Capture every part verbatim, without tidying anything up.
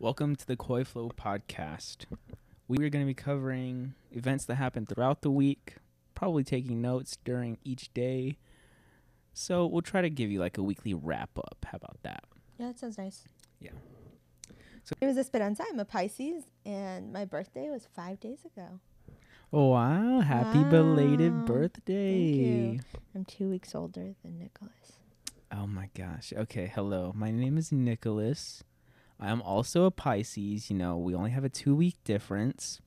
Welcome to the Koi Flow Podcast. We are going to be covering events that happen throughout the week, probably taking notes during each day. So we'll try to give you like a weekly wrap-up. How about that? Yeah, that sounds nice. Yeah. So it was Esperanza. I'm a Pisces, and my birthday was five days ago. Wow. Happy wow. belated birthday. Thank you. I'm two weeks older than Nicholas. Oh, my gosh. Okay, hello. My name is Nicholas. I'm also a Pisces. You know, we only have a two-week difference.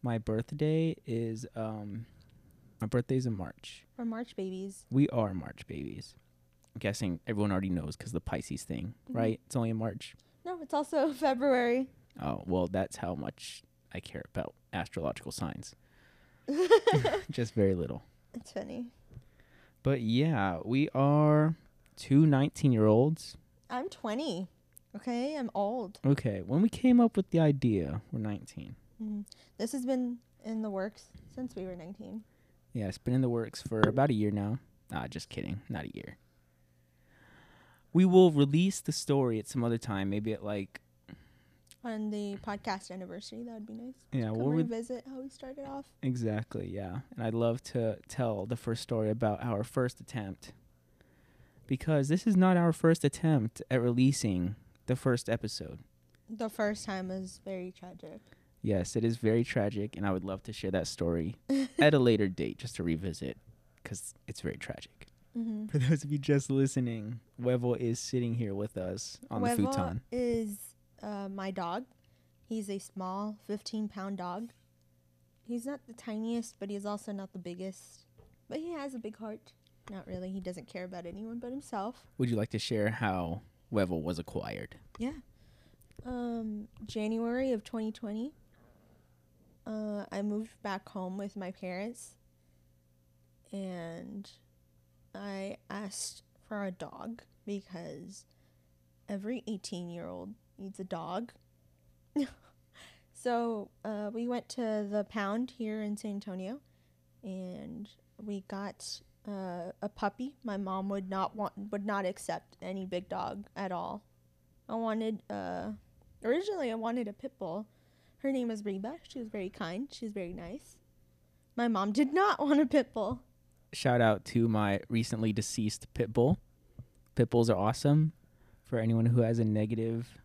My birthday is um, my birthday's in March. We're March babies. We are March babies. I'm guessing everyone already knows because the Pisces thing, mm-hmm. right? It's only in March. No, it's also February. Oh well, that's how much I care about astrological signs. Just very little. It's funny. But yeah, we are two nineteen-year-olds. I'm twenty. Okay, I'm old. Okay, when we came up with the idea, we're nineteen. Mm-hmm. This has been in the works since we were nineteen. Yeah, it's been in the works for about a year now. Nah, just kidding. Not a year. We will release the story at some other time, maybe at like... on the podcast anniversary, that would be nice. Yeah, we'll revisit how we started off. Exactly, yeah. And I'd love to tell the first story about our first attempt. Because this is not our first attempt at releasing... the first episode. The first time is very tragic. Yes, it is very tragic, and I would love to share that story at a later date just to revisit, because it's very tragic. Mm-hmm. For those of you just listening, Wevel is sitting here with us on Wevel the futon. Wevel is uh, my dog. He's a small fifteen-pound dog. He's not the tiniest, but he's also not the biggest. But he has a big heart. Not really. He doesn't care about anyone but himself. Would you like to share how... Wevel was acquired? Yeah. Um, January of twenty twenty, uh, I moved back home with my parents, and I asked for a dog because every eighteen-year-old needs a dog. So uh, we went to the pound here in San Antonio, and we got... Uh, a puppy. My mom would not want, would not accept any big dog at all. I wanted, uh, originally I wanted a pit bull. Her name was Reba. She was very kind. She was very nice. My mom did not want a pit bull. Shout out to my recently deceased pit bull. Pit bulls are awesome. For anyone who has a negative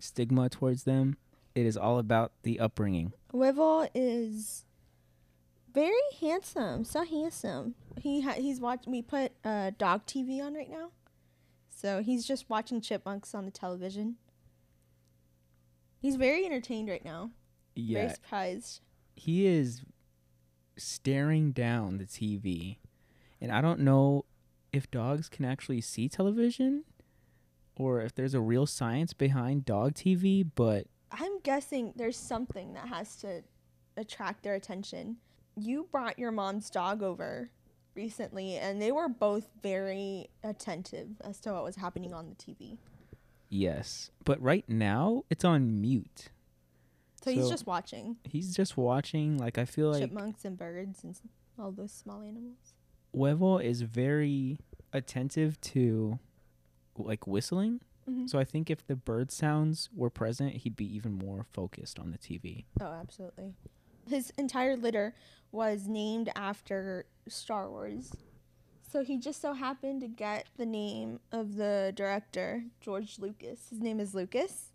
stigma towards them, it is all about the upbringing. Wevel is... very handsome, so handsome. He ha- he's watch. We put uh, dog T V on right now, so he's just watching chipmunks on the television. He's very entertained right now. Yeah, very surprised. He is staring down the T V, and I don't know if dogs can actually see television, or if there's a real science behind dog T V. But I'm guessing there's something that has to attract their attention. You brought your mom's dog over recently, and they were both very attentive as to what was happening on the T V. Yes, but right now it's on mute. So, so he's just watching. He's just watching. Like, I feel like chipmunks and birds and all those small animals. Wevel is very attentive to like whistling. Mm-hmm. So I think if the bird sounds were present, he'd be even more focused on the T V. Oh, absolutely. His entire litter was named after Star Wars. So he just so happened to get the name of the director, George Lucas. His name is Lucas.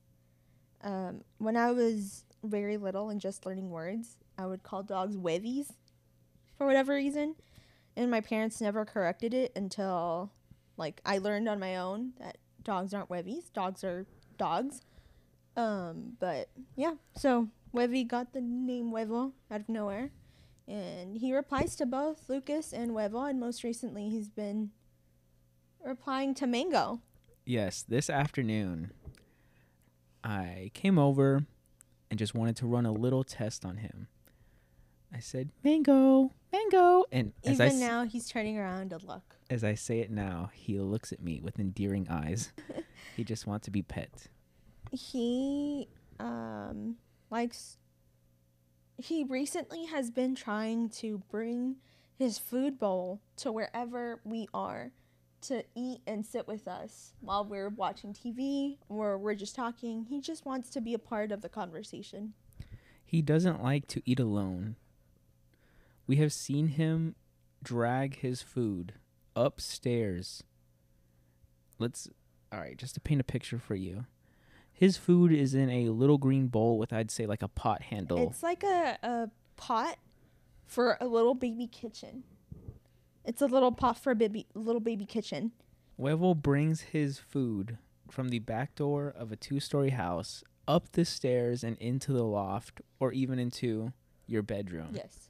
Um, when I was very little and just learning words, I would call dogs Wevies for whatever reason. And my parents never corrected it until, like, I learned on my own that dogs aren't Wevies. Dogs are dogs. Um, but, yeah, so... Wevy got the name Wevel out of nowhere, and he replies to both Lucas and Wevel, and most recently he's been replying to Mango. Yes, this afternoon I came over and just wanted to run a little test on him. I said, Mango, Mango. And as even I now, s- he's turning around to look. As I say it now, he looks at me with endearing eyes. He just wants to be pet. He... um. Likes. He recently has been trying to bring his food bowl to wherever we are to eat and sit with us while we're watching T V or we're just talking. He just wants to be a part of the conversation. He doesn't like to eat alone. We have seen him drag his food upstairs. Let's, all right, just to paint a picture for you. His food is in a little green bowl with, I'd say, like a pot handle. It's like a, a pot for a little baby kitchen. It's a little pot for a baby, little baby kitchen. Huevo brings his food from the back door of a two-story house up the stairs and into the loft or even into your bedroom. Yes.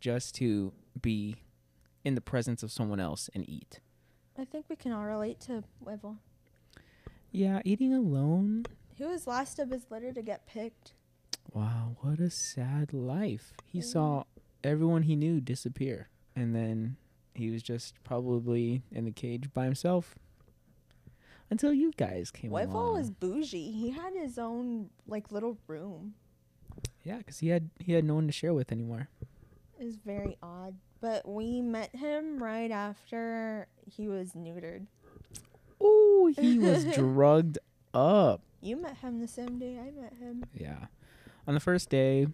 Just to be in the presence of someone else and eat. I think we can all relate to Huevo. Yeah, eating alone. He was last of his litter to get picked. Wow, what a sad life. He mm-hmm. saw everyone he knew disappear. And then he was just probably in the cage by himself until you guys came Wevo along. Wevo was bougie. He had his own like little room. Yeah, because he had he had no one to share with anymore. It was very odd. But we met him right after he was neutered. Ooh, he was drugged up. You met him the same day I met him. Yeah. On the first day,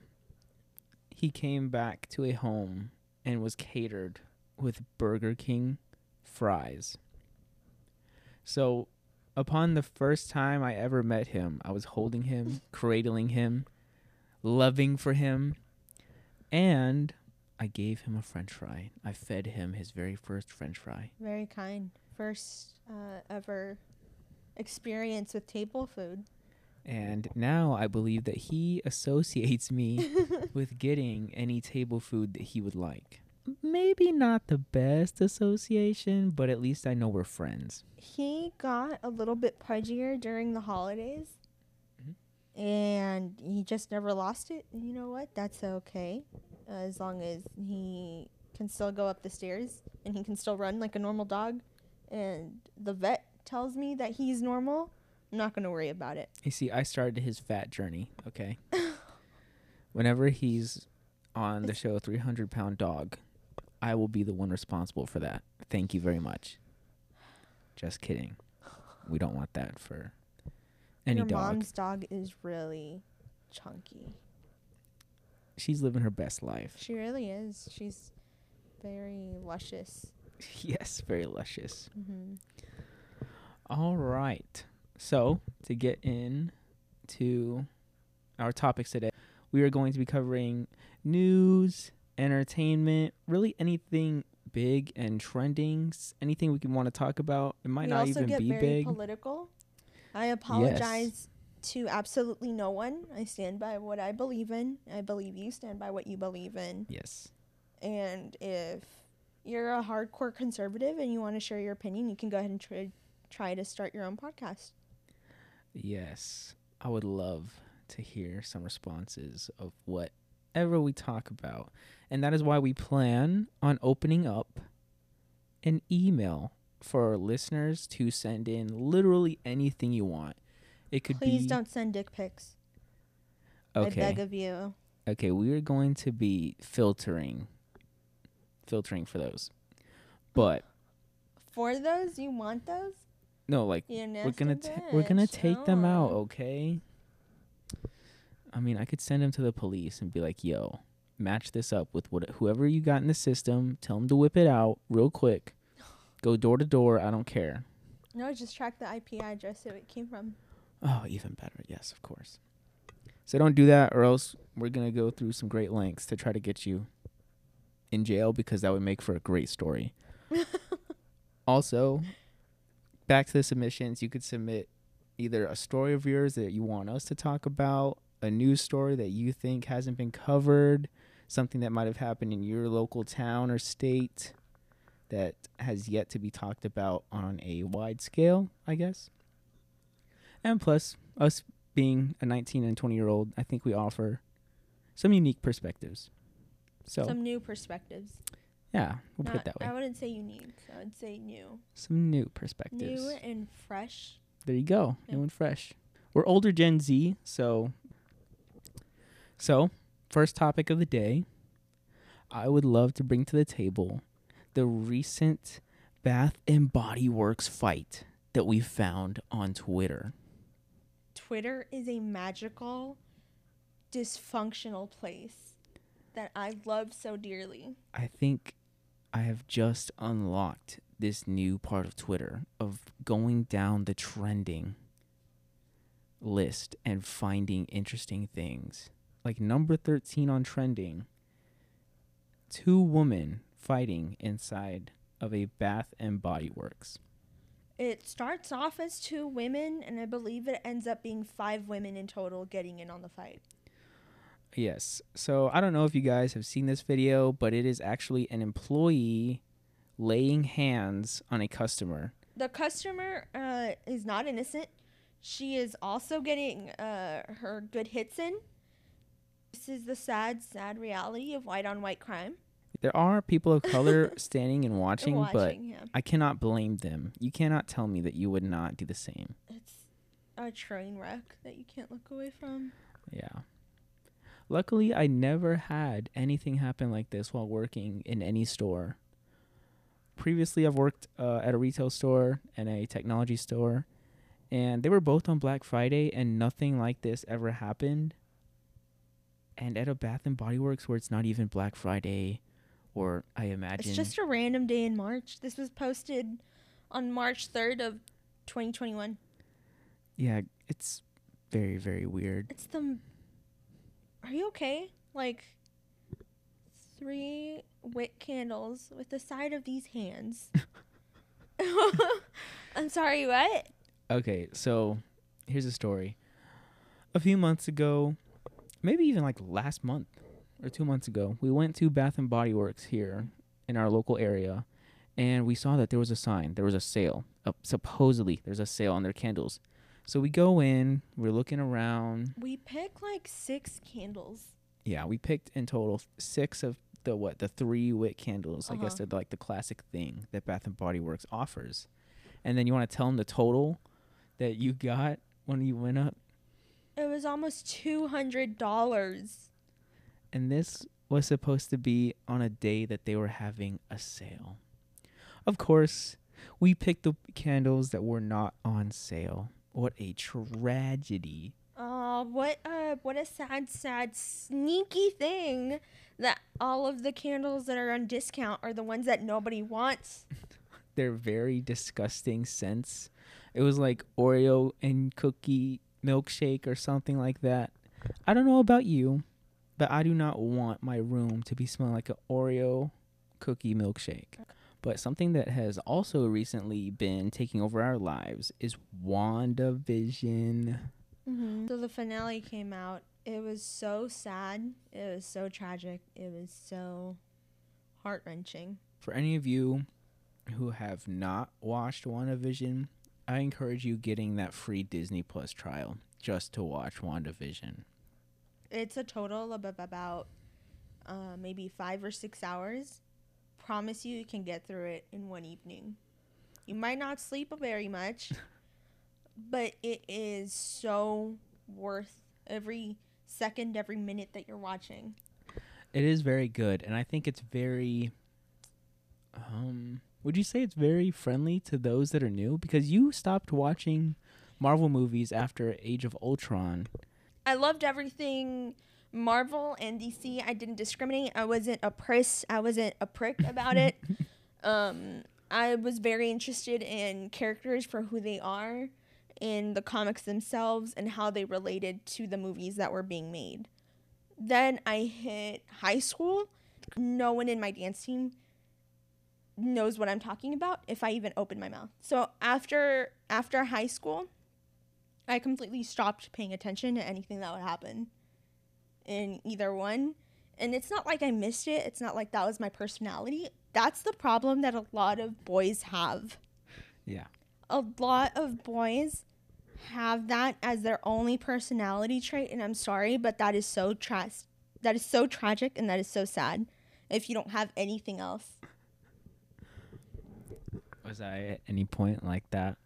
he came back to a home and was catered with Burger King fries. So, upon the first time I ever met him, I was holding him, cradling him, loving for him, and I gave him a French fry. I fed him his very first French fry. Very kind. First uh, ever experience with table food. And now I believe that he associates me with getting any table food that he would like. Maybe not the best association, but at least I know we're friends. He got a little bit pudgier during the holidays, mm-hmm. and he just never lost it. You know what? That's okay, uh, as long as he can still go up the stairs and he can still run like a normal dog. And the vet tells me that he's normal. I'm not going to worry about it. You see, I started his fat journey, okay? Whenever he's on the show three hundred pound Dog, I will be the one responsible for that. Thank you very much. Just kidding. We don't want that for any dog. Your mom's dog is really chunky. She's living her best life. She really is. She's very luscious. Yes, very luscious. Mm-hmm. All right. So, to get in to our topics today, we are going to be covering news, entertainment, really anything big and trending, anything we can want to talk about. It might we not even be very big. Political. I apologize yes. to absolutely no one. I stand by what I believe in. I believe you stand by what you believe in. Yes. And if you're a hardcore conservative and you want to share your opinion, you can go ahead and try, try to start your own podcast. Yes. I would love to hear some responses of whatever we talk about. And that is why we plan on opening up an email for our listeners to send in literally anything you want. It could Please be... Please don't send dick pics. Okay. I beg of you. Okay, we are going to be filtering. Filtering for those. But... For those? You want those? No, like, we're gonna t- we're gonna take oh. them out, okay? I mean, I could send them to the police and be like, yo, match this up with what whoever you got in the system. Tell them to whip it out real quick. Go door to door. I don't care. No, just track the I P address that it came from. Oh, even better. Yes, of course. So don't do that or else we're going to go through some great lengths to try to get you in jail because that would make for a great story. Also, back to the submissions. You could submit either a story of yours that you want us to talk about, a news story that you think hasn't been covered, something that might have happened in your local town or state that has yet to be talked about on a wide scale, I guess. And plus, us being a nineteen and twenty-year-old, I think we offer some unique perspectives. So some new perspectives. Yeah, we'll Not, put it that way. I wouldn't say unique. I would say new. Some new perspectives. New and fresh. There you go. Yeah. New and fresh. We're older Gen Z, so... So, first topic of the day, I would love to bring to the table the recent Bath and Body Works fight that we found on Twitter. Twitter is a magical, dysfunctional place that I love so dearly. I think I have just unlocked this new part of Twitter of going down the trending list and finding interesting things. Like number thirteen on trending, two women fighting inside of a Bath and Body Works. It starts off as two women, and I believe it ends up being five women in total getting in on the fight. Yes. So I don't know if you guys have seen this video, but it is actually an employee laying hands on a customer. The customer uh, is not innocent. She is also getting uh, her good hits in. This is the sad, sad reality of white-on-white crime. There are people of color standing and watching, watching but yeah. I cannot blame them. You cannot tell me that you would not do the same. It's a train wreck that you can't look away from. Yeah. Luckily, I never had anything happen like this while working in any store. Previously, I've worked uh, at a retail store and a technology store, and they were both on Black Friday, and nothing like this ever happened. And at a Bath and Body Works where it's not even Black Friday, or I imagine... It's just a random day in March. This was posted on March third of twenty twenty-one. Yeah, it's very, very weird. It's the... Are you okay? Like, three wick candles with the side of these hands. I'm sorry, what? Okay, so here's a story. A few months ago... Maybe even like last month or two months ago, we went to Bath and Body Works here in our local area, and we saw that there was a sign. There was a sale. Uh, supposedly, there's a sale on their candles. So we go in. We're looking around. We pick like six candles. Yeah, we picked in total six of the what the three wick candles. Uh-huh. I guess they're like the classic thing that Bath and Body Works offers. And then you want to tell them the total that you got when you went up. It was almost two hundred dollars. And this was supposed to be on a day that they were having a sale. Of course, we picked the candles that were not on sale. What a tragedy. Oh, what a, what a sad, sad, sneaky thing that all of the candles that are on discount are the ones that nobody wants. Their very disgusting scents. It was like Oreo and cookie milkshake or something like that. I don't know about you, but I do not want my room to be smelling like an Oreo cookie milkshake. But something that has also recently been taking over our lives is WandaVision. Mm-hmm. So the finale came out. It was so sad. It was so tragic. It was so heart-wrenching. For any of you who have not watched WandaVision, I encourage you getting that free Disney Plus trial just to watch WandaVision. It's a total of about uh, maybe five or six hours. Promise you, you can get through it in one evening. You might not sleep very much, but it is so worth every second, every minute that you're watching. It is very good, and I think it's very... um. Would you say it's very friendly to those that are new? Because you stopped watching Marvel movies after Age of Ultron. I loved everything Marvel and D C. I didn't discriminate. I wasn't a priss. I wasn't a prick about it. um, I was very interested in characters for who they are, in the comics themselves, and how they related to the movies that were being made. Then I hit high school. No one in my dance team knows what I'm talking about if I even open my mouth. So after after high school, I completely stopped paying attention to anything that would happen in either one. And it's not like I missed it. It's not like that was my personality. That's the problem that a lot of boys have. Yeah. A lot of boys have that as their only personality trait, and I'm sorry, but that is so tra- that is so tragic, and that is so sad if you don't have anything else. Was I at any point like that?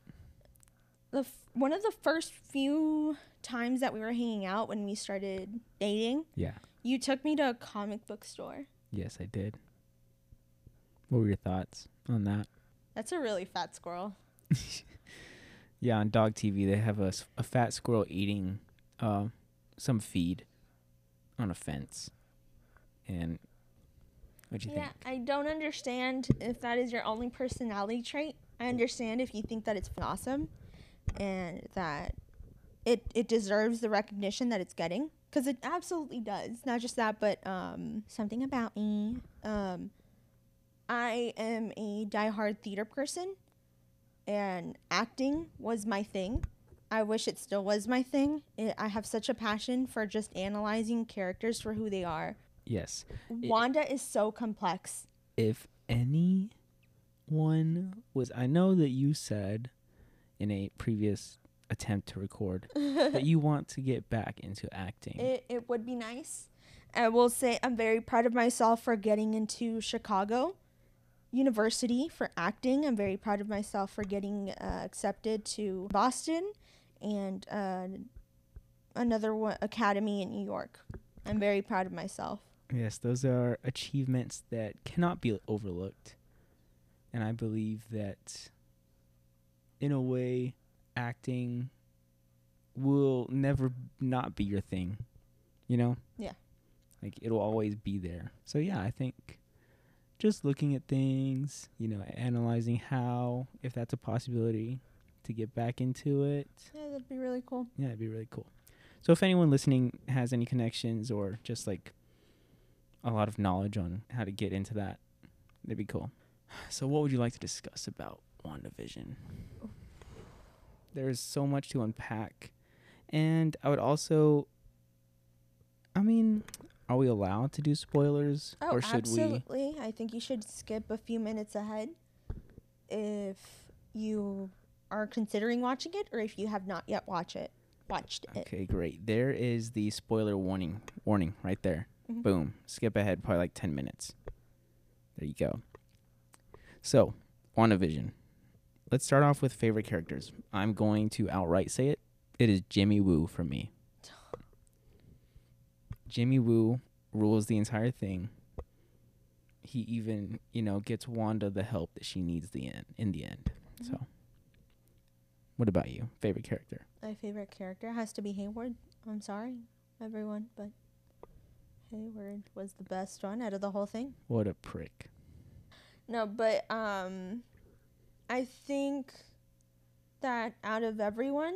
The f- one of the first few times that we were hanging out when we started dating. Yeah. You took me to a comic book store. Yes, I did. What were your thoughts on that? That's a really fat squirrel. Yeah, on Dog T V, they have a, a fat squirrel eating uh, some feed on a fence. And what do you yeah, think? Yeah, I don't understand if that is your only personality trait. I understand if you think that it's awesome and that it it deserves the recognition that it's getting. Because it absolutely does. Not just that, but um, something about me. Um, I am a diehard theater person, and acting was my thing. I wish it still was my thing. It, I have such a passion for just analyzing characters for who they are. Yes. Wanda it, is so complex. If anyone was... I know that you said in a previous attempt to record that you want to get back into acting. It, it would be nice. I will say I'm very proud of myself for getting into Chicago University for acting. I'm very proud of myself for getting uh, accepted to Boston and uh, another one, academy in New York. I'm very proud of myself. Yes, those are achievements that cannot be overlooked. And I believe that, in a way, acting will never not be your thing, you know? Yeah. Like, it'll always be there. So, yeah, I think just looking at things, you know, analyzing how, if that's a possibility, to get back into it. Yeah, that'd be really cool. Yeah, it'd be really cool. So if anyone listening has any connections or just like a lot of knowledge on how to get into that, that'd be cool. So what would you like to discuss about WandaVision? There's so much to unpack. And I would also, I mean, are we allowed to do spoilers? Oh, or should absolutely. We? I think you should skip a few minutes ahead if you are considering watching it or if you have not yet watched it. Watched it. Okay, great. There is the spoiler warning warning right there. Mm-hmm. Boom. Skip ahead probably like ten minutes. There you go. So, WandaVision. Let's start off with favorite characters. I'm going to outright say it. It is Jimmy Woo for me. Jimmy Woo rules the entire thing. He even, you know, gets Wanda the help that she needs the end, in the end. Mm-hmm. So, what about you? Favorite character? My favorite character has to be Hayward. I'm sorry, everyone, but Hayward was the best one out of the whole thing. What a prick. No, but um, I think that out of everyone,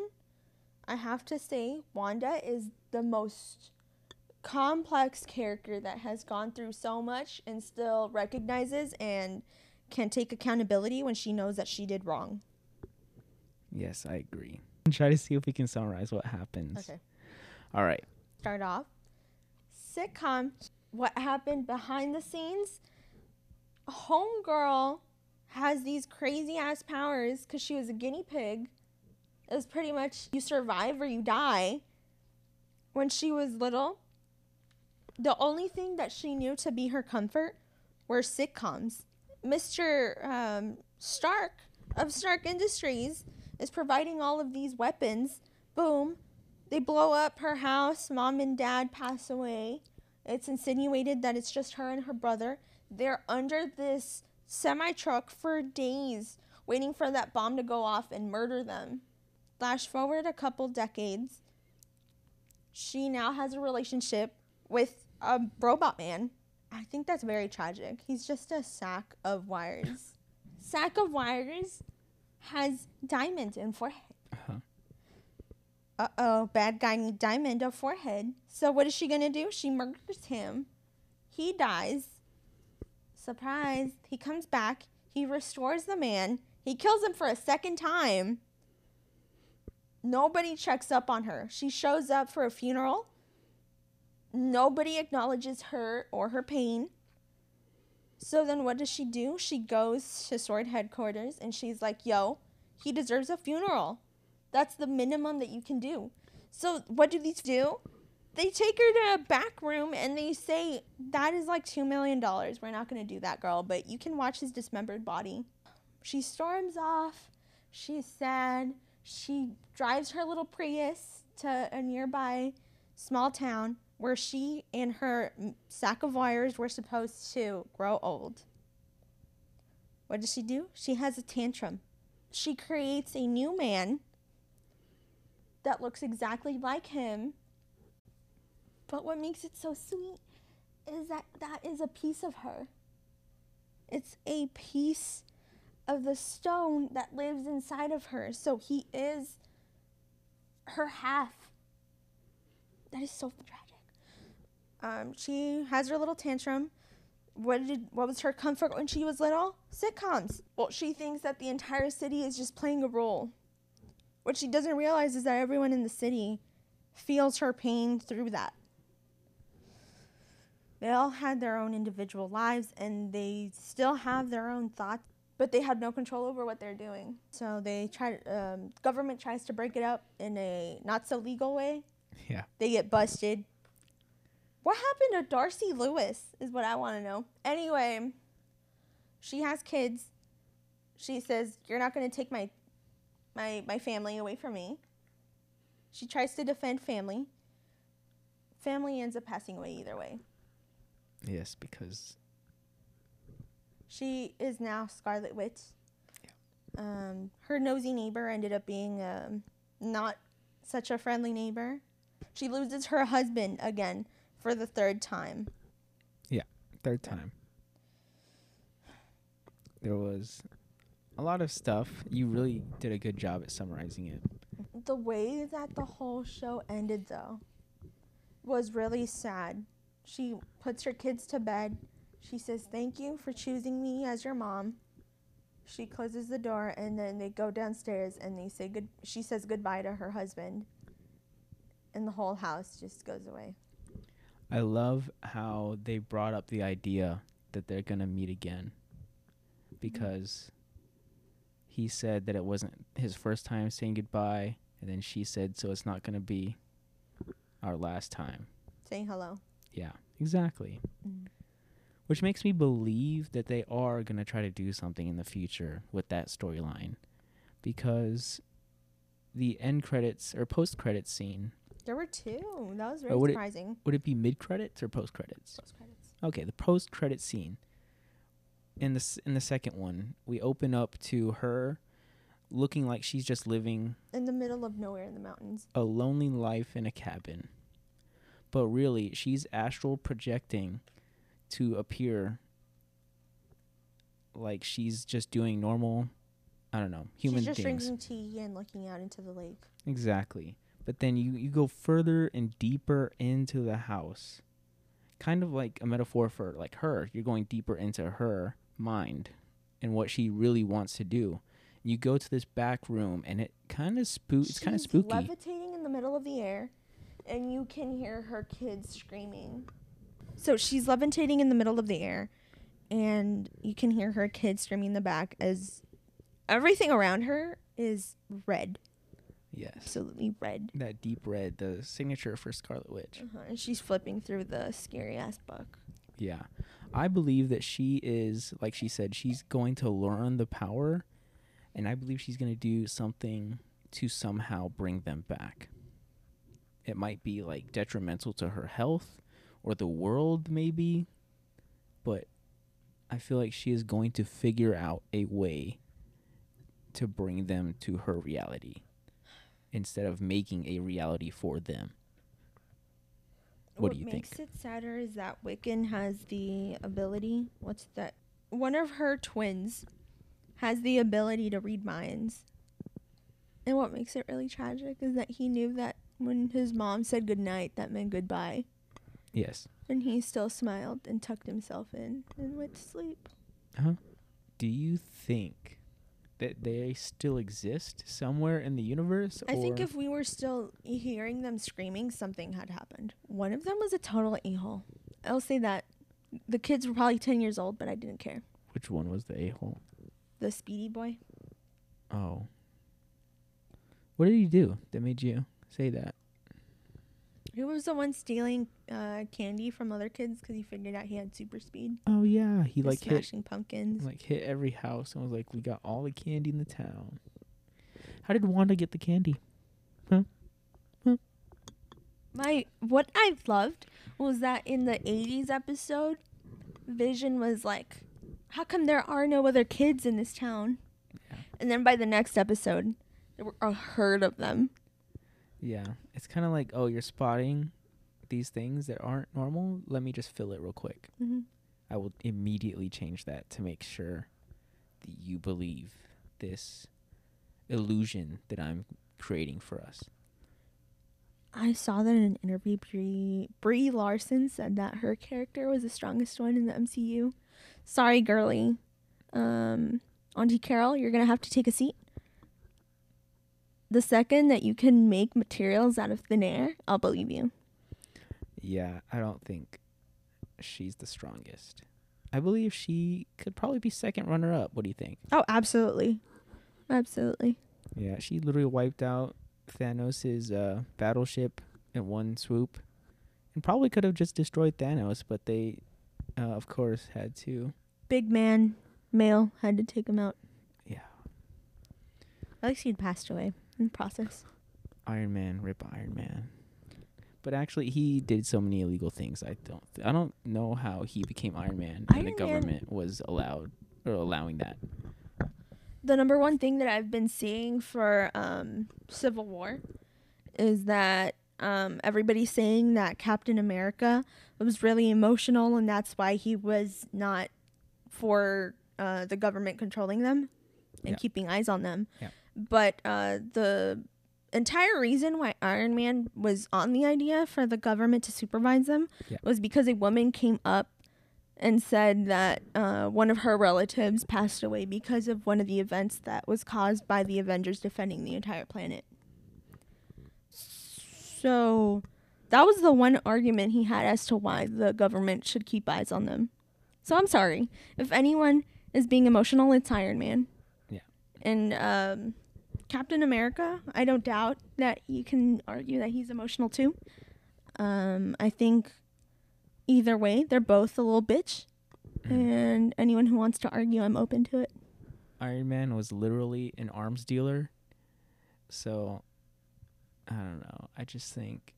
I have to say Wanda is the most complex character that has gone through so much and still recognizes and can take accountability when she knows that she did wrong. Yes, I agree. Try to see if we can summarize what happens. Okay. All right. Start off. Sitcom. What happened behind the scenes? Homegirl has these crazy ass powers because she was a guinea pig. It was pretty much you survive or you die. When she was little, the only thing that she knew to be her comfort were sitcoms. Mister Um, Stark of Stark Industries is providing all of these weapons. Boom. They blow up her house. Mom and dad pass away. It's insinuated that it's just her and her brother. They're under this semi-truck for days, waiting for that bomb to go off and murder them. Flash forward a couple decades. She now has a relationship with a robot man. I think that's very tragic. He's just a sack of wires. Sack of wires has diamond in forehead. Uh-huh. Uh-oh, bad guy need diamond of forehead. So what is she going to do? She murders him. He dies. Surprise. He comes back. He restores the man. He kills him for a second time. Nobody checks up on her. She shows up for a funeral. Nobody acknowledges her or her pain. So then what does she do? She goes to S W O R D headquarters and she's like, yo, he deserves a funeral. That's the minimum that you can do. So what do these do? They take her to a back room and they say, that is like two million dollars. We're not going to do that, girl, but you can watch his dismembered body. She storms off. She's sad. She drives her little Prius to a nearby small town where she and her sack of wires were supposed to grow old. What does she do? She has a tantrum. She creates a new man that looks exactly like him. But what makes it so sweet is that that is a piece of her. It's a piece of the stone that lives inside of her. So he is her half. That is so tragic. Um, she has her little tantrum. What did what was her comfort when she was little? Sitcoms. Well, she thinks that the entire city is just playing a role. What she doesn't realize is that everyone in the city feels her pain through that. They all had their own individual lives, and they still have their own thoughts, but they have no control over what they're doing. So they try. Um, government tries to break it up in a not so legal way. Yeah. They get busted. What happened to Darcy Lewis is what I want to know. Anyway, she has kids. She says, you're not going to take my, my, my family away from me. She tries to defend family. Family ends up passing away either way. Yes, because she is now Scarlet Witch. Yeah. Um, her nosy neighbor ended up being um, not such a friendly neighbor. She loses her husband again. For the third time. Yeah, third time. There was a lot of stuff. You really did a good job at summarizing it. The way that the whole show ended, though, was really sad. She puts her kids to bed. She says, thank you for choosing me as your mom. She closes the door, and then they go downstairs, and they say good. She says goodbye to her husband, and the whole house just goes away. I love how they brought up the idea that they're going to meet again, because he said that it wasn't his first time saying goodbye, and then she said, so it's not going to be our last time. Saying hello. Yeah, exactly. Mm. Which makes me believe that they are going to try to do something in the future with that storyline, because the end credits or post-credits scene... There were two. That was very surprising. It, would it be mid-credits or post-credits? Post-credits. Okay, the post-credit scene. In the s- in the second one, we open up to her looking like she's just living... in the middle of nowhere in the mountains. A lonely life in a cabin. But really, she's astral projecting to appear like she's just doing normal, I don't know, human things. She's just drinking tea and looking out into the lake. Exactly. But then you, you go further and deeper into the house. Kind of like a metaphor for like her. You're going deeper into her mind and what she really wants to do. You go to this back room, and it kind of spook. It's kind of spooky. She's levitating in the middle of the air, and you can hear her kids screaming. So she's levitating in the middle of the air, and you can hear her kids screaming in the back as everything around her is red. Yes. Absolutely red. That deep red, the signature for Scarlet Witch. Uh-huh. And she's flipping through the scary-ass book. Yeah. I believe that she is, like she said, she's going to learn the power, and I believe she's going to do something to somehow bring them back. It might be, like, detrimental to her health or the world, maybe, but I feel like she is going to figure out a way to bring them to her reality, instead of making a reality for them. What, what do you think? What makes it sadder is that Wiccan has the ability... What's that? One of her twins has the ability to read minds. And what makes it really tragic is that he knew that when his mom said goodnight, that meant goodbye. Yes. And he still smiled and tucked himself in and went to sleep. Huh? Do you think... that they still exist somewhere in the universe? I think if we were still hearing them screaming, something had happened. One of them was a total a-hole. I'll say that. The kids were probably ten years old, but I didn't care. Which one was the a-hole? The speedy boy. Oh. What did he do that made you say that? He was the one stealing uh, candy from other kids because he figured out he had super speed. Oh yeah, he like hit smashing pumpkins. Like hit every house and was like, "We got all the candy in the town." How did Wanda get the candy? Huh? Huh? My what I loved was that in the eighties episode, Vision was like, how come there are no other kids in this town? Yeah. And then by the next episode, there were a herd of them. Yeah. It's kind of like, oh, you're spotting these things that aren't normal. Let me just fill it real quick. Mm-hmm. I will immediately change that to make sure that you believe this illusion that I'm creating for us. I saw that in an interview. Brie, Brie Larson said that her character was the strongest one in the M C U. Sorry, girly. Um, Auntie Carol, you're going to have to take a seat. The second that you can make materials out of thin air, I'll believe you. Yeah, I don't think she's the strongest. I believe she could probably be second runner-up. What do you think? Oh, absolutely. Absolutely. Yeah, she literally wiped out Thanos' uh, battleship in one swoop, and probably could have just destroyed Thanos, but they, uh, of course, had to. Big man, male, had to take him out. Yeah. At least he'd passed away in the process. Iron Man, rip Iron Man. But actually, he did so many illegal things. I don't, th- I don't know how he became Iron Man, Iron and the Man. government was allowed or allowing that. The number one thing that I've been seeing for um, Civil War is that um, everybody's saying that Captain America was really emotional, and that's why he was not for uh, the government controlling them and yeah. keeping eyes on them. Yeah. But uh, the entire reason why Iron Man was on the idea for the government to supervise them yeah. was because a woman came up and said that uh, one of her relatives passed away because of one of the events that was caused by the Avengers defending the entire planet. So that was the one argument he had as to why the government should keep eyes on them. So I'm sorry. If anyone is being emotional, it's Iron Man. Yeah. And um, Captain America, I don't doubt that you can argue that he's emotional too. Um, I think... Either way, they're both a little bitch, mm. and anyone who wants to argue, I'm open to it. Iron Man was literally an arms dealer, so I don't know. I just think,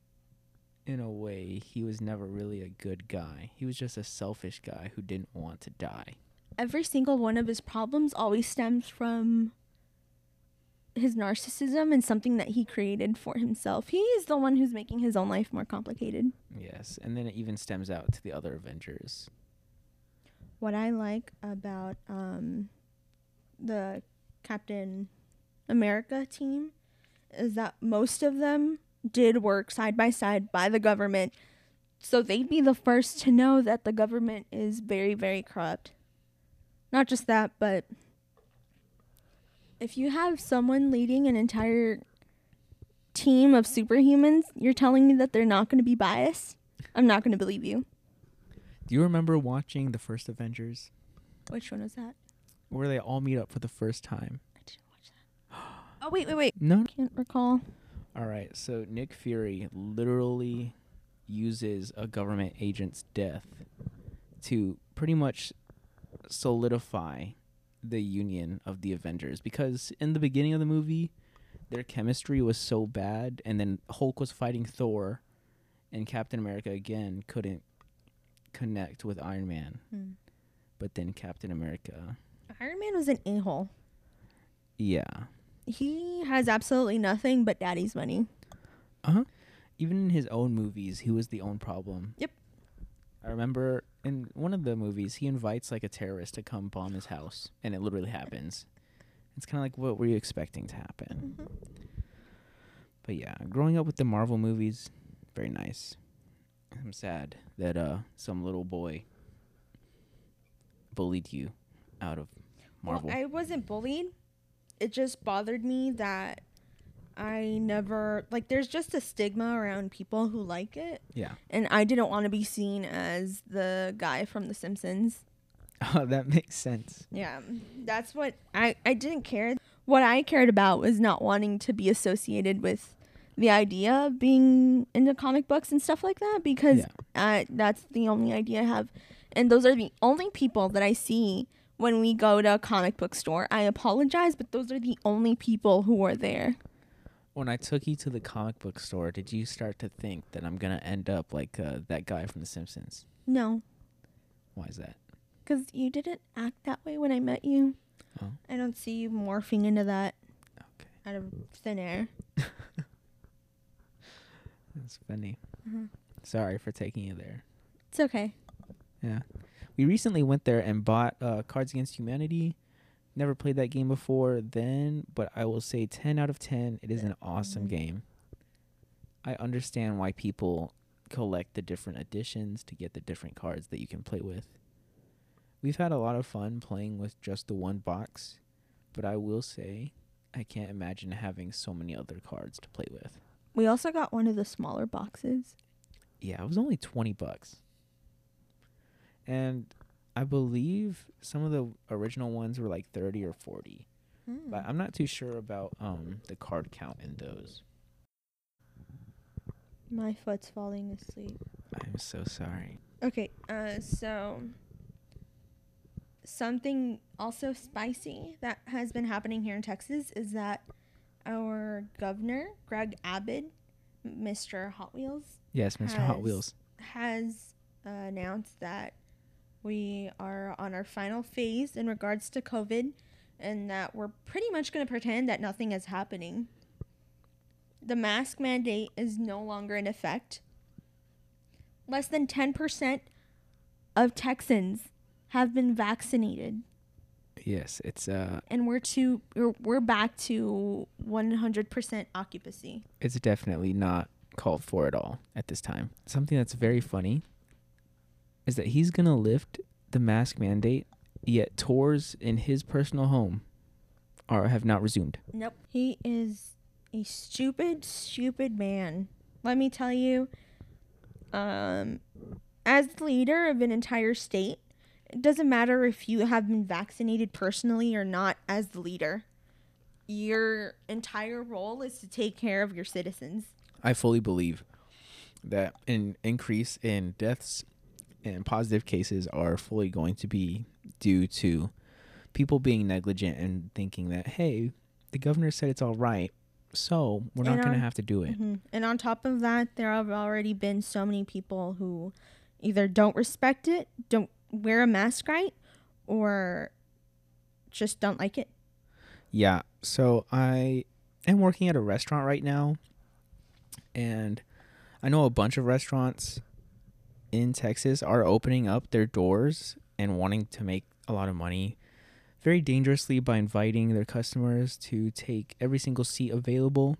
in a way, he was never really a good guy. He was just a selfish guy who didn't want to die. Every single one of his problems always stems from his narcissism and something that he created for himself. He is the one who's making his own life more complicated. Yes, and then it even stems out to the other Avengers. What I like about um, the Captain America team is that most of them did work side by side by the government, so they'd be the first to know that the government is very, very corrupt. Not just that, but... If you have someone leading an entire team of superhumans, you're telling me that they're not going to be biased? I'm not going to believe you. Do you remember watching the first Avengers? Which one was that? Where they all meet up for the first time. I didn't watch that. Oh, wait, wait, wait. No. I can't recall. All right, so Nick Fury literally uses a government agent's death to pretty much solidify the union of the Avengers, because in the beginning of the movie their chemistry was so bad, and then Hulk was fighting Thor, and Captain America again couldn't connect with Iron Man. Mm. But then Captain America... Iron Man was an a-hole. Yeah. He has absolutely nothing but daddy's money. Uh-huh. Even in his own movies, he was the own problem. Yep. I remember in one of the movies, he invites like a terrorist to come bomb his house, and it literally happens. It's kind of like, what were you expecting to happen? Mm-hmm. But yeah, growing up with the Marvel movies, very nice. I'm sad that uh, some little boy bullied you out of Marvel. Well, I wasn't bullied. It just bothered me that I never, like, there's just a stigma around people who like it. Yeah. And I didn't want to be seen as the guy from The Simpsons. Oh, that makes sense. Yeah. That's what I, I didn't care. What I cared about was not wanting to be associated with the idea of being into comic books and stuff like that, because yeah. I, that's the only idea I have. And those are the only people that I see when we go to a comic book store. I apologize, but those are the only people who are there. When I took you to the comic book store, did you start to think that I'm going to end up like uh, that guy from The Simpsons? No. Why is that? because you didn't act that way when I met you. Oh. I don't see you morphing into that okay. out of thin air. That's funny. Uh-huh. Sorry for taking you there. It's okay. Yeah. We recently went there and bought uh, Cards Against Humanity. Never played that game before then, but I will say ten out of ten, it is an awesome game. I understand why people collect the different editions to get the different cards that you can play with. We've had a lot of fun playing with just the one box, but I will say I can't imagine having so many other cards to play with. We also got one of the smaller boxes. Yeah, it was only twenty bucks. And I believe some of the original ones were like thirty or forty. Hmm. But I'm not too sure about um, the card count in those. My foot's falling asleep. I'm so sorry. Okay, uh, so something also spicy that has been happening here in Texas is that our governor, Greg Abbott, Mister Hot Wheels. Yes, Mister Has, Hot Wheels. Has uh, announced that we are on our final phase in regards to COVID and that we're pretty much going to pretend that nothing is happening. The mask mandate is no longer in effect. Less than ten percent of Texans have been vaccinated. Yes, it's... Uh, and we're to we're, we're back to one hundred percent occupancy. It's definitely not called for at all at this time. Something that's very funny is that he's going to lift the mask mandate, yet tours in his personal home are have not resumed. Nope. He is a stupid, stupid man. Let me tell you, um, as the leader of an entire state, it doesn't matter if you have been vaccinated personally or not as the leader. Your entire role is to take care of your citizens. I fully believe that an increase in deaths and positive cases are fully going to be due to people being negligent and thinking that, hey, the governor said it's all right, so we're and not going to have to do it. Mm-hmm. And on top of that, there have already been so many people who either don't respect it, don't wear a mask right, or just don't like it. Yeah, so I am working at a restaurant right now, and I know a bunch of restaurants in Texas are opening up their doors and wanting to make a lot of money very dangerously by inviting their customers to take every single seat available.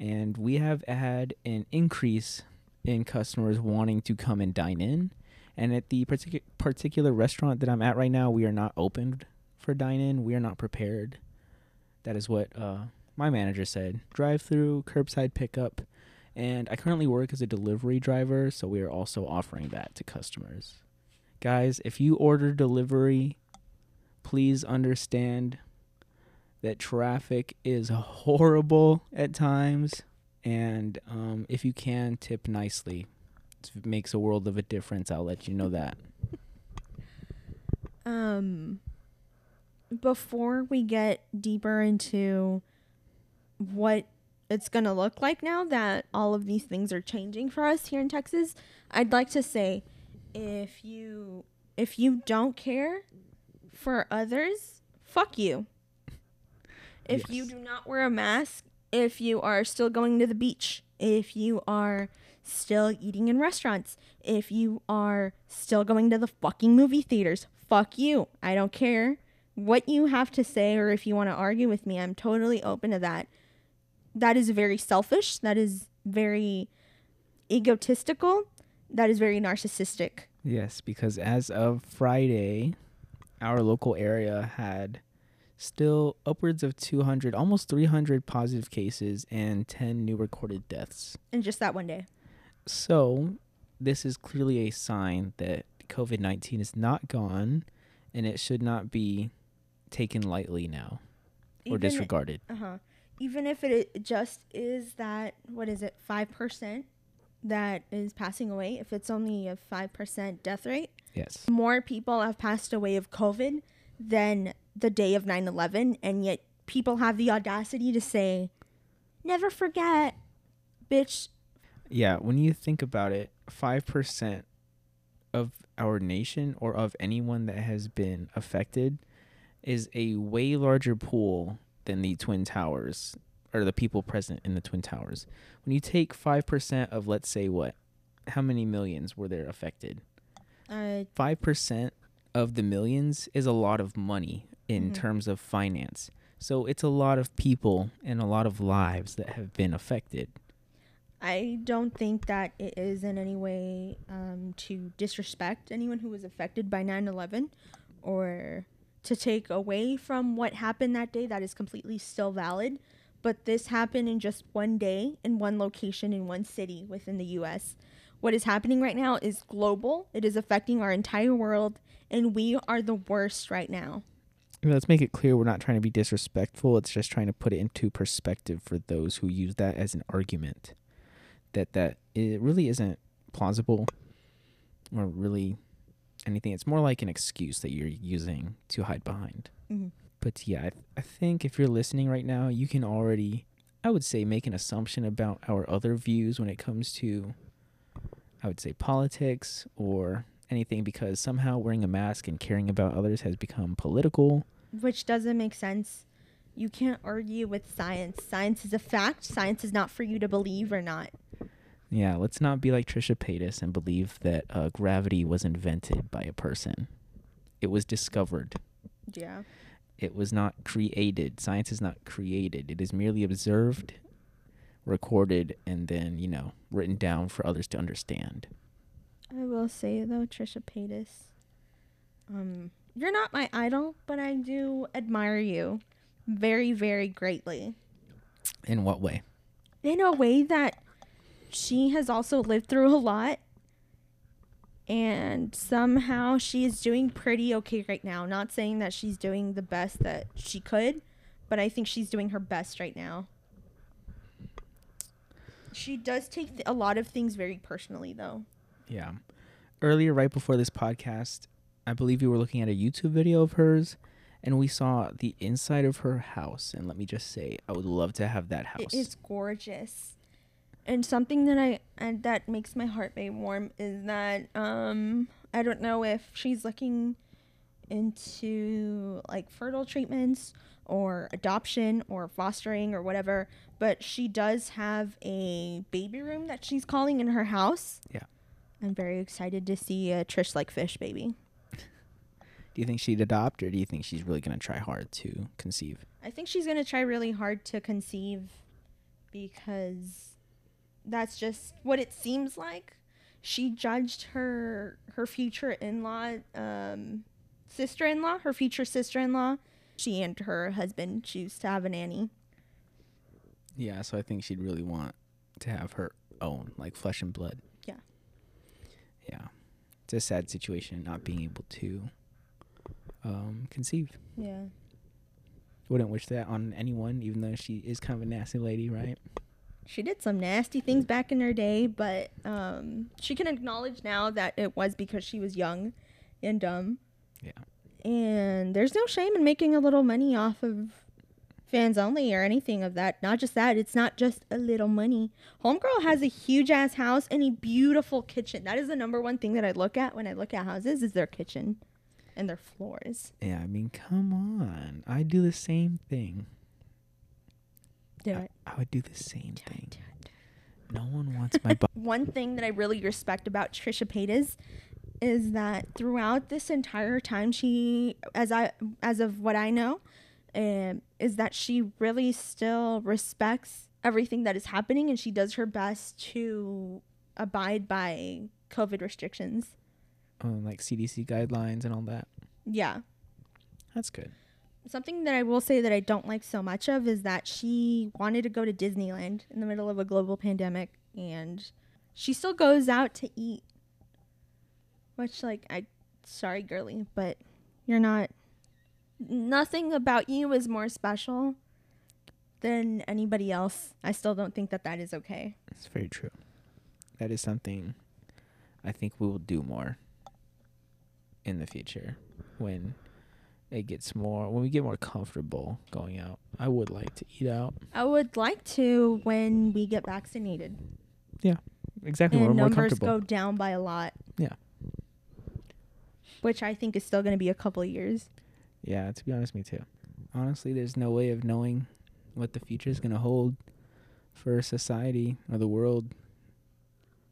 And we have had an increase in customers wanting to come and dine in. And at the particu- particular restaurant that I'm at right now, we are not opened for dine-in. We are not prepared. That is what uh, my manager said. Drive-through, curbside pickup. And I currently work as a delivery driver, so we are also offering that to customers. Guys, if you order delivery, please understand that traffic is horrible at times. And um, if you can, tip nicely. It makes a world of a difference. I'll let you know that. Um, before we get deeper into what it's going to look like now that all of these things are changing for us here in Texas, I'd like to say, if you if you don't care for others, fuck you. If yes. you do not wear a mask, if you are still going to the beach, if you are still eating in restaurants, if you are still going to the fucking movie theaters, fuck you. I don't care what you have to say, or if you want to argue with me, I'm totally open to that. That is very selfish. That is very egotistical. That is very narcissistic. Yes, because as of Friday, our local area had still upwards of two hundred, almost three hundred positive cases and ten new recorded deaths. In just that one day. So this is clearly a sign that COVID nineteen is not gone, and it should not be taken lightly now even or disregarded. It, uh-huh. Even if it just is that, what is it, five percent that is passing away, if it's only a five percent death rate, yes, more people have passed away of COVID than the day of nine eleven, and yet people have the audacity to say, never forget, bitch. Yeah, when you think about it, five percent of our nation or of anyone that has been affected is a way larger pool than the Twin Towers or the people present in the Twin Towers. When you take five percent of, let's say, what? How many millions were there affected? Uh, five percent of the millions is a lot of money in mm-hmm. terms of finance. So it's a lot of people and a lot of lives that have been affected. I don't think that it is in any way um, to disrespect anyone who was affected by nine eleven or to take away from what happened that day. That is completely still valid. But this happened in just one day, in one location, in one city within the U S What is happening right now is global. It is affecting our entire world, and we are the worst right now. Let's make it clear we're not trying to be disrespectful. It's just trying to put it into perspective for those who use that as an argument. That that it really isn't plausible or really anything. It's more like an excuse that you're using to hide behind. Mm-hmm. But yeah, I, th- I think if you're listening right now, you can already, I would say, make an assumption about our other views when it comes to, I would say, politics or anything, because somehow wearing a mask and caring about others has become political. Which doesn't make sense. You can't argue with science. Science is a fact. Science is not for you to believe or not. Yeah, let's not be like Trisha Paytas and believe that uh, gravity was invented by a person. It was discovered. Yeah. It was not created. Science is not created. It is merely observed, recorded, and then, you know, written down for others to understand. I will say, though, Trisha Paytas, um, you're not my idol, but I do admire you very, very greatly. In what way? In a way that she has also lived through a lot. And somehow she is doing pretty okay right now. Not saying that she's doing the best that she could, but I think she's doing her best right now. She does take th- a lot of things very personally, though. Yeah. Earlier, right before this podcast, I believe you were looking at a YouTube video of hers, and we saw the inside of her house. And let me just say, I would love to have that house. It's gorgeous. And something that I and that makes my heart very warm is that um, I don't know if she's looking into like fertile treatments or adoption or fostering or whatever, but she does have a baby room that she's calling in her house. Yeah, I'm very excited to see a Trish Like Fish baby. Do you think she'd adopt, or do you think she's really gonna try hard to conceive? I think she's gonna try really hard to conceive because that's just what it seems like. She judged her her future in-law, um, sister-in-law, her future sister-in-law. She and her husband choose to have a nanny. Yeah, so I think she'd really want to have her own, like flesh and blood. Yeah. Yeah. It's a sad situation not being able to um, conceive. Yeah. Wouldn't wish that on anyone, even though she is kind of a nasty lady, right? She did some nasty things back in her day, but um, she can acknowledge now that it was because she was young and dumb. Yeah. And there's no shame in making a little money off of fans only or anything of that. Not just that. It's not just a little money. Homegirl has a huge-ass house and a beautiful kitchen. That is the number one thing that I look at when I look at houses is their kitchen and their floors. Yeah, I mean, come on. I do the same thing. Do I, it. I would do the same do thing. It, do it, do it. No one wants my body. One thing that I really respect about Trisha Paytas is that throughout this entire time, she, as I, as of what I know, um, is that she really still respects everything that is happening, and she does her best to abide by COVID restrictions, um, like C D C guidelines and all that. Yeah, that's good. Something that I will say that I don't like so much of is that she wanted to go to Disneyland in the middle of a global pandemic, and she still goes out to eat. Which, like, I, sorry, girly, but you're not, nothing about you is more special than anybody else. I still don't think that that is okay. It's very true. That is something I think we will do more in the future when it gets more, when we get more comfortable going out. I would like to eat out. I would like to when we get vaccinated. Yeah, exactly. And we're more comfortable. Numbers go down by a lot. Yeah. which I think is still going to be a couple of years. Yeah, to be honest, me too. Honestly, there's no way of knowing what the future is going to hold for society or the world,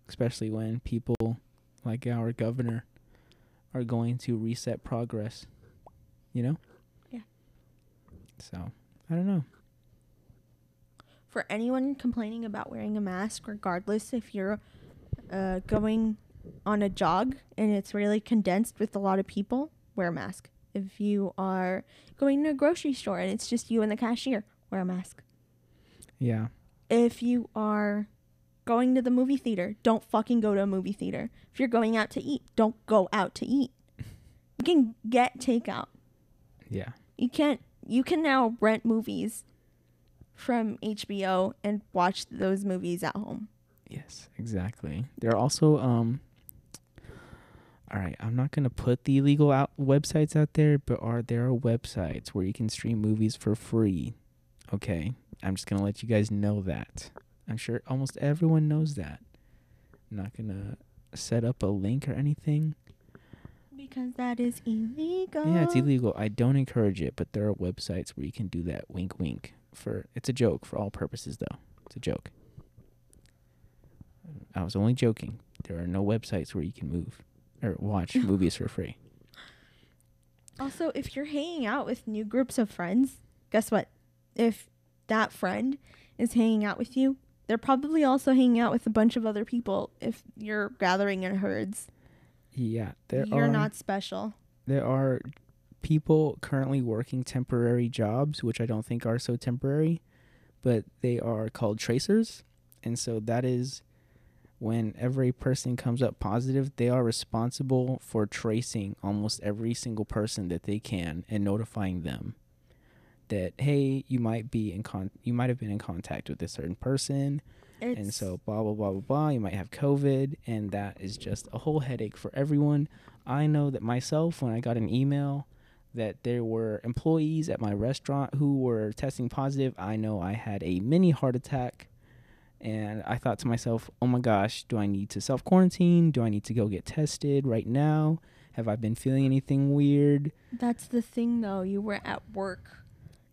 especially when people like our governor are going to reset progress, you know? Yeah. So, I don't know. For anyone complaining about wearing a mask, regardless if you're uh, going on a jog and it's really condensed with a lot of people, wear a mask. If you are going to a grocery store and it's just you and the cashier, wear a mask. Yeah. If you are going to the movie theater, don't fucking go to a movie theater. If you're going out to eat, don't go out to eat. You can get takeout. Yeah. You can't, you can now rent movies from H B O and watch those movies at home. Yes, exactly. There are also, um, all right, I'm not going to put the illegal out websites out there, but are there are websites where you can stream movies for free. Okay, I'm just going to let you guys know that. I'm sure almost everyone knows that. I'm not going to set up a link or anything. Because that is illegal. Yeah, it's illegal. I don't encourage it, but there are websites where you can do that. Wink, wink. For it's a joke for all purposes, though. It's a joke. I was only joking. There are no websites where you can move or watch movies for free. Also, if you're hanging out with new groups of friends, guess what? If that friend is hanging out with you, they're probably also hanging out with a bunch of other people if you're gathering in herds. Yeah. There you're are, not special. There are people currently working temporary jobs, which I don't think are so temporary, but they are called tracers. And so that is whenever a person comes up positive, they are responsible for tracing almost every single person that they can and notifying them that, hey, you might be in con you might have been in contact with this certain person, it's and so blah blah blah blah blah. You might have COVID, and that is just a whole headache for everyone. I know that myself when I got an email that there were employees at my restaurant who were testing positive. I know I had a mini heart attack, and I thought to myself, oh my gosh, do I need to self quarantine? Do I need to go get tested right now? Have I been feeling anything weird? That's the thing, though. You were at work.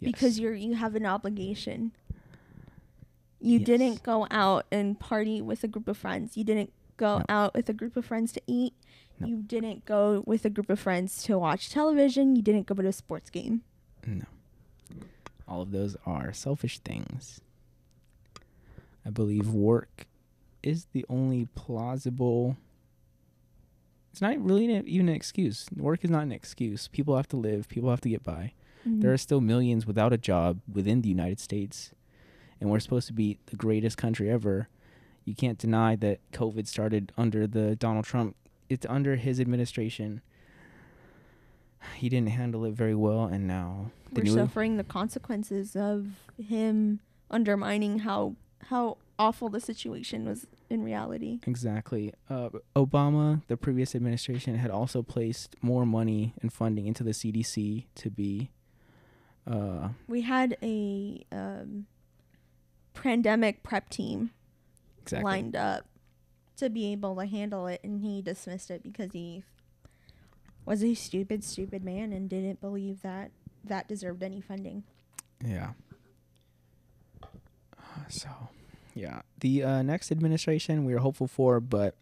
Yes. Because you're you have an obligation. You yes. didn't go out and party with a group of friends. You didn't go no. out with a group of friends to eat. No. You didn't go with a group of friends to watch television. You didn't go to a sports game. No. All of those are selfish things. I believe work is the only plausible. It's not really an, even an excuse. Work is not an excuse. People have to live. People have to get by. Mm-hmm. There are still millions without a job within the United States, and we're supposed to be the greatest country ever. You can't deny that COVID started under the Donald Trump. It's under his administration. He didn't handle it very well, and now the we're suffering the consequences of him undermining how how awful the situation was in reality. Exactly. Uh, Obama, the previous administration, had also placed more money and funding into the C D C to be... Uh, we had a um, pandemic prep team exactly. lined up to be able to handle it, and he dismissed it because he was a stupid, stupid man and didn't believe that that deserved any funding. Yeah. So, yeah, the uh, next administration we are hopeful for, but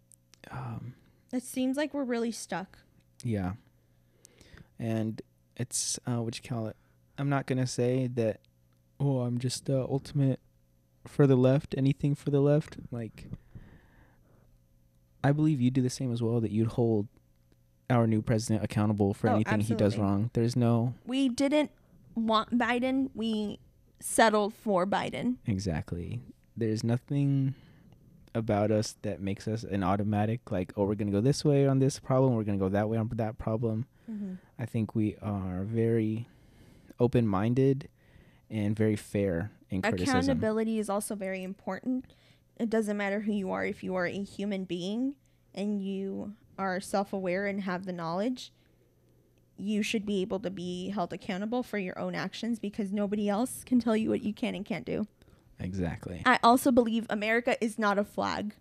um, it seems like we're really stuck. Yeah. And it's uh, what you call it. I'm not going to say that, oh, I'm just uh, ultimate for the left, anything for the left. Like, I believe you do the same as well, that you'd hold our new president accountable for oh, anything absolutely. he does wrong. There's no. We didn't want Biden. We settled for Biden. Exactly. There's nothing about us that makes us an automatic, like, oh, we're going to go this way on this problem. We're going to go that way on that problem. Mm-hmm. I think we are very open-minded and very fair in criticism. Accountability is also very important. It doesn't matter who you are. If you are a human being and you are self-aware and have the knowledge, you should be able to be held accountable for your own actions because nobody else can tell you what you can and can't do. Exactly. I also believe America is not a flag.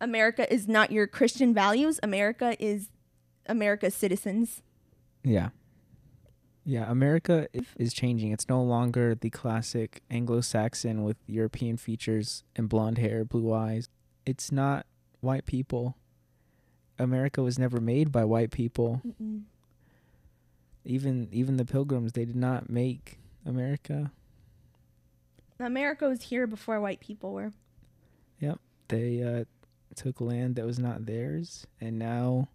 America is not your Christian values. America is America's citizens. Yeah. Yeah, America is changing. It's no longer the classic Anglo-Saxon with European features and blonde hair, blue eyes. It's not white people. America was never made by white people. Mm-mm. Even even the Pilgrims, they did not make America. America was here before white people were. Yep. They uh, took land that was not theirs, and now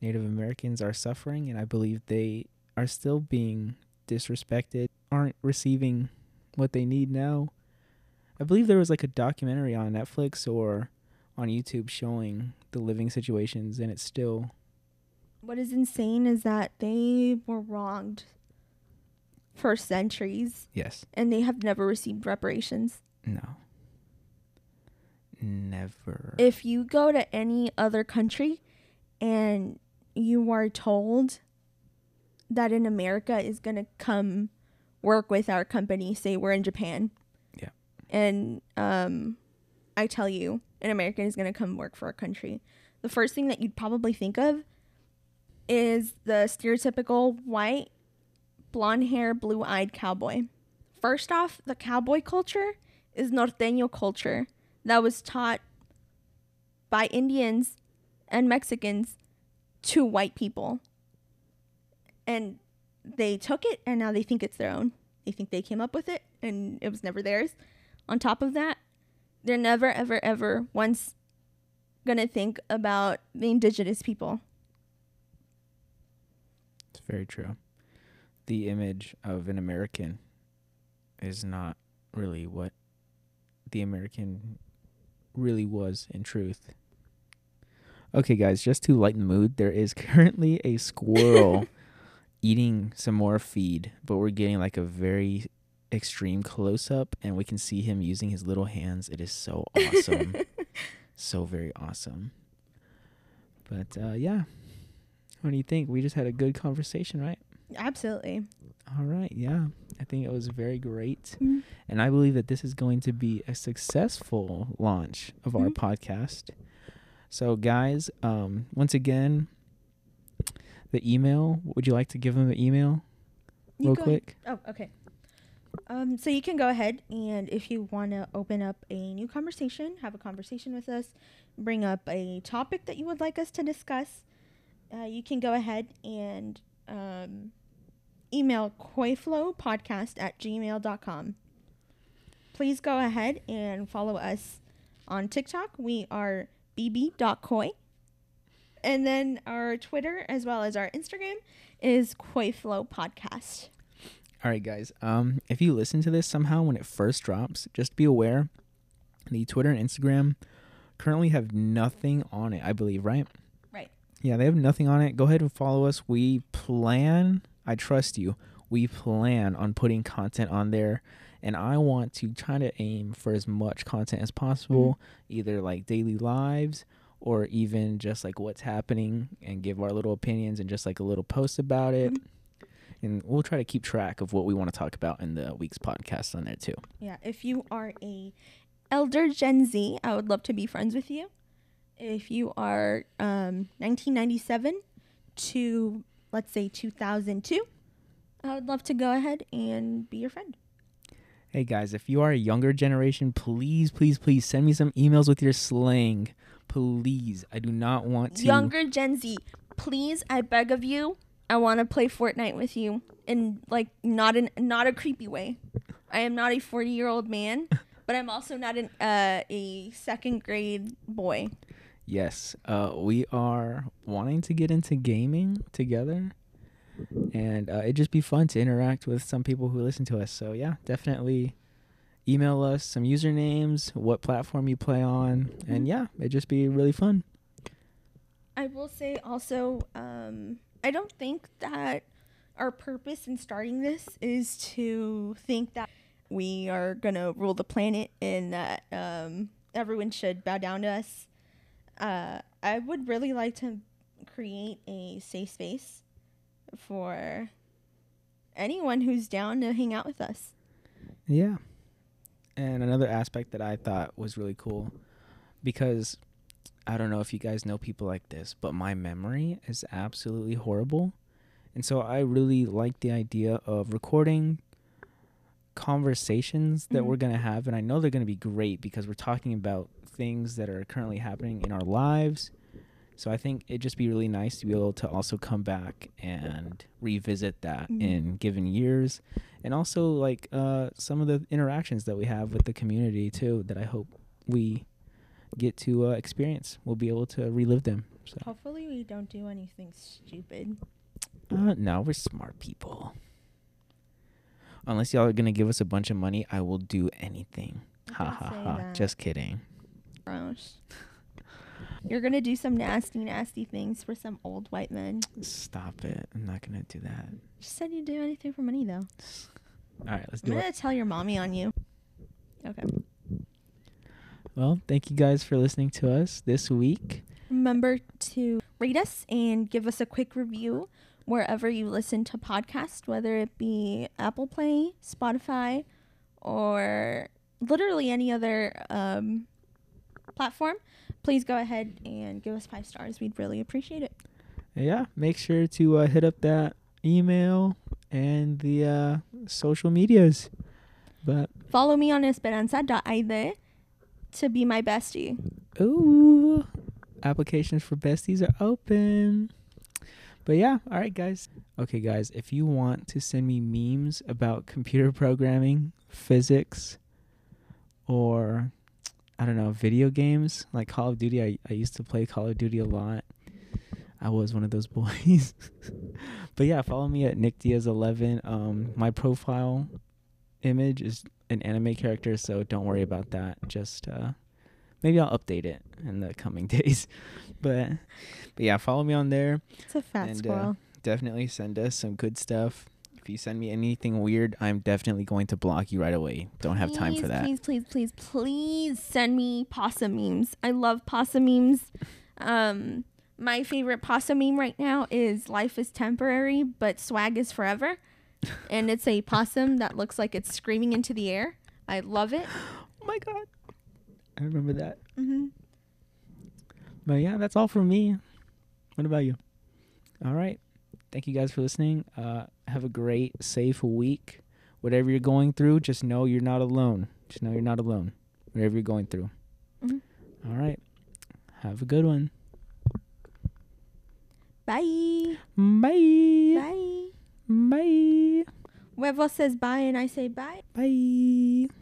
Native Americans are suffering, and I believe they are still being disrespected, aren't receiving what they need now. I believe there was like a documentary on Netflix or on YouTube showing the living situations, and it's still... What is insane is that they were wronged for centuries. Yes. And they have never received reparations. No. Never. If you go to any other country and you are told that in America is going to come work with our company. Say we're in Japan. Yeah. And um, I tell you, an American is going to come work for our country. The first thing that you'd probably think of is the stereotypical white, blonde hair, blue-eyed cowboy. First off, the cowboy culture is Norteño culture that was taught by Indians and Mexicans to white people. And they took it, and now they think it's their own. They think they came up with it, and it was never theirs. On top of that, they're never, ever, ever once going to think about the indigenous people. It's very true. The image of an American is not really what the American really was in truth. Okay, guys, just to lighten the mood, there is currently a squirrel eating some more feed, but we're getting like a very extreme close-up, and we can see him using his little hands. It is so awesome. So very awesome. But uh yeah, what do you think? We just had a good conversation, right? Absolutely. All right. Yeah, I think it was very great. Mm-hmm. And I believe that this is going to be a successful launch of mm-hmm. our podcast. So guys, um once again, the email, would you like to give them the email real quick? Oh, okay. Um, so you can go ahead, and if you want to open up a new conversation, have a conversation with us, bring up a topic that you would like us to discuss, uh, you can go ahead and um, email koiflowpodcast at gmail dot com. Please go ahead and follow us on TikTok. We are bb dot koi. And then our Twitter, as well as our Instagram, is Koi Flow Podcast. All right, guys. Um, if you listen to this somehow when it first drops, just be aware the Twitter and Instagram currently have nothing on it, I believe, right? Right. Yeah, they have nothing on it. Go ahead and follow us. We plan, I trust you, we plan on putting content on there. And I want to try to aim for as much content as possible, mm-hmm. either like daily lives or even just like what's happening, and give our little opinions and just like a little post about it. Mm-hmm. And we'll try to keep track of what we want to talk about in the week's podcast on there too. Yeah, if you are a elder Gen Z, I would love to be friends with you. If you are um, nineteen ninety-seven to, let's say, two thousand two, I would love to go ahead and be your friend. Hey guys, if you are a younger generation, please, please, please send me some emails with your slang. Please, I do not want to. Younger Gen Z, please, I beg of you, I want to play Fortnite with you in like not in not a creepy way. I am not a forty-year-old man, but I'm also not an uh, a second grade boy. Yes, uh, we are wanting to get into gaming together, and uh, it'd just be fun to interact with some people who listen to us. So yeah, definitely. Email us some usernames, what platform you play on, and yeah, it'd just be really fun. I will say also, um, I don't think that our purpose in starting this is to think that we are going to rule the planet and that um, everyone should bow down to us. Uh, I would really like to create a safe space for anyone who's down to hang out with us. Yeah. And another aspect that I thought was really cool, because I don't know if you guys know people like this, but my memory is absolutely horrible. And so I really like the idea of recording conversations that mm-hmm. we're going to have. And I know they're going to be great because we're talking about things that are currently happening in our lives. So I think it'd just be really nice to be able to also come back and revisit that mm-hmm. in given years. And also like uh, some of the interactions that we have with the community too, that I hope we get to uh, experience. We'll be able to relive them. So hopefully we don't do anything stupid. Uh, no, we're smart people. Unless y'all are going to give us a bunch of money, I will do anything. Ha ha ha. Just kidding. Gross. You're going to do some nasty, nasty things for some old white men. Stop it. I'm not going to do that. You said you'd do anything for money, though. All right, let's do it. I'm going to tell your mommy on you. Okay. Well, thank you guys for listening to us this week. Remember to rate us and give us a quick review wherever you listen to podcasts, whether it be Apple Play, Spotify, or literally any other um, platform. Please go ahead and give us five stars. We'd really appreciate it. Yeah, make sure to uh, hit up that email and the uh, social medias. But follow me on esperanza dot I D to be my bestie. Ooh, applications for besties are open. But yeah, all right, guys. Okay, guys, if you want to send me memes about computer programming, physics, or, I don't know, video games, like Call of Duty, I, I used to play Call of Duty a lot. I was one of those boys. But yeah, follow me at Nick Diaz eleven. Um, my profile image is an anime character, so don't worry about that. Just uh, maybe I'll update it in the coming days. But but yeah, follow me on there. It's a fat and, squirrel. Uh, definitely send us some good stuff. If you send me anything weird, I'm definitely going to block you right away. Don't please, have time for that. Please, please, please, please send me pasta memes. I love pasta memes. Um, my favorite pasta meme right now is life is temporary, but swag is forever. And it's a possum that looks like it's screaming into the air. I love it. Oh my god, I remember that. Mm-hmm. But yeah, that's all from me. What about you? All right, thank you guys for listening. Uh, have a great, safe week. Whatever you're going through, just know you're not alone. Just know you're not alone. Whatever you're going through. Mm-hmm. All right, have a good one. Bye. Bye. Bye. Bye. Huevo says bye and I say bye. Bye.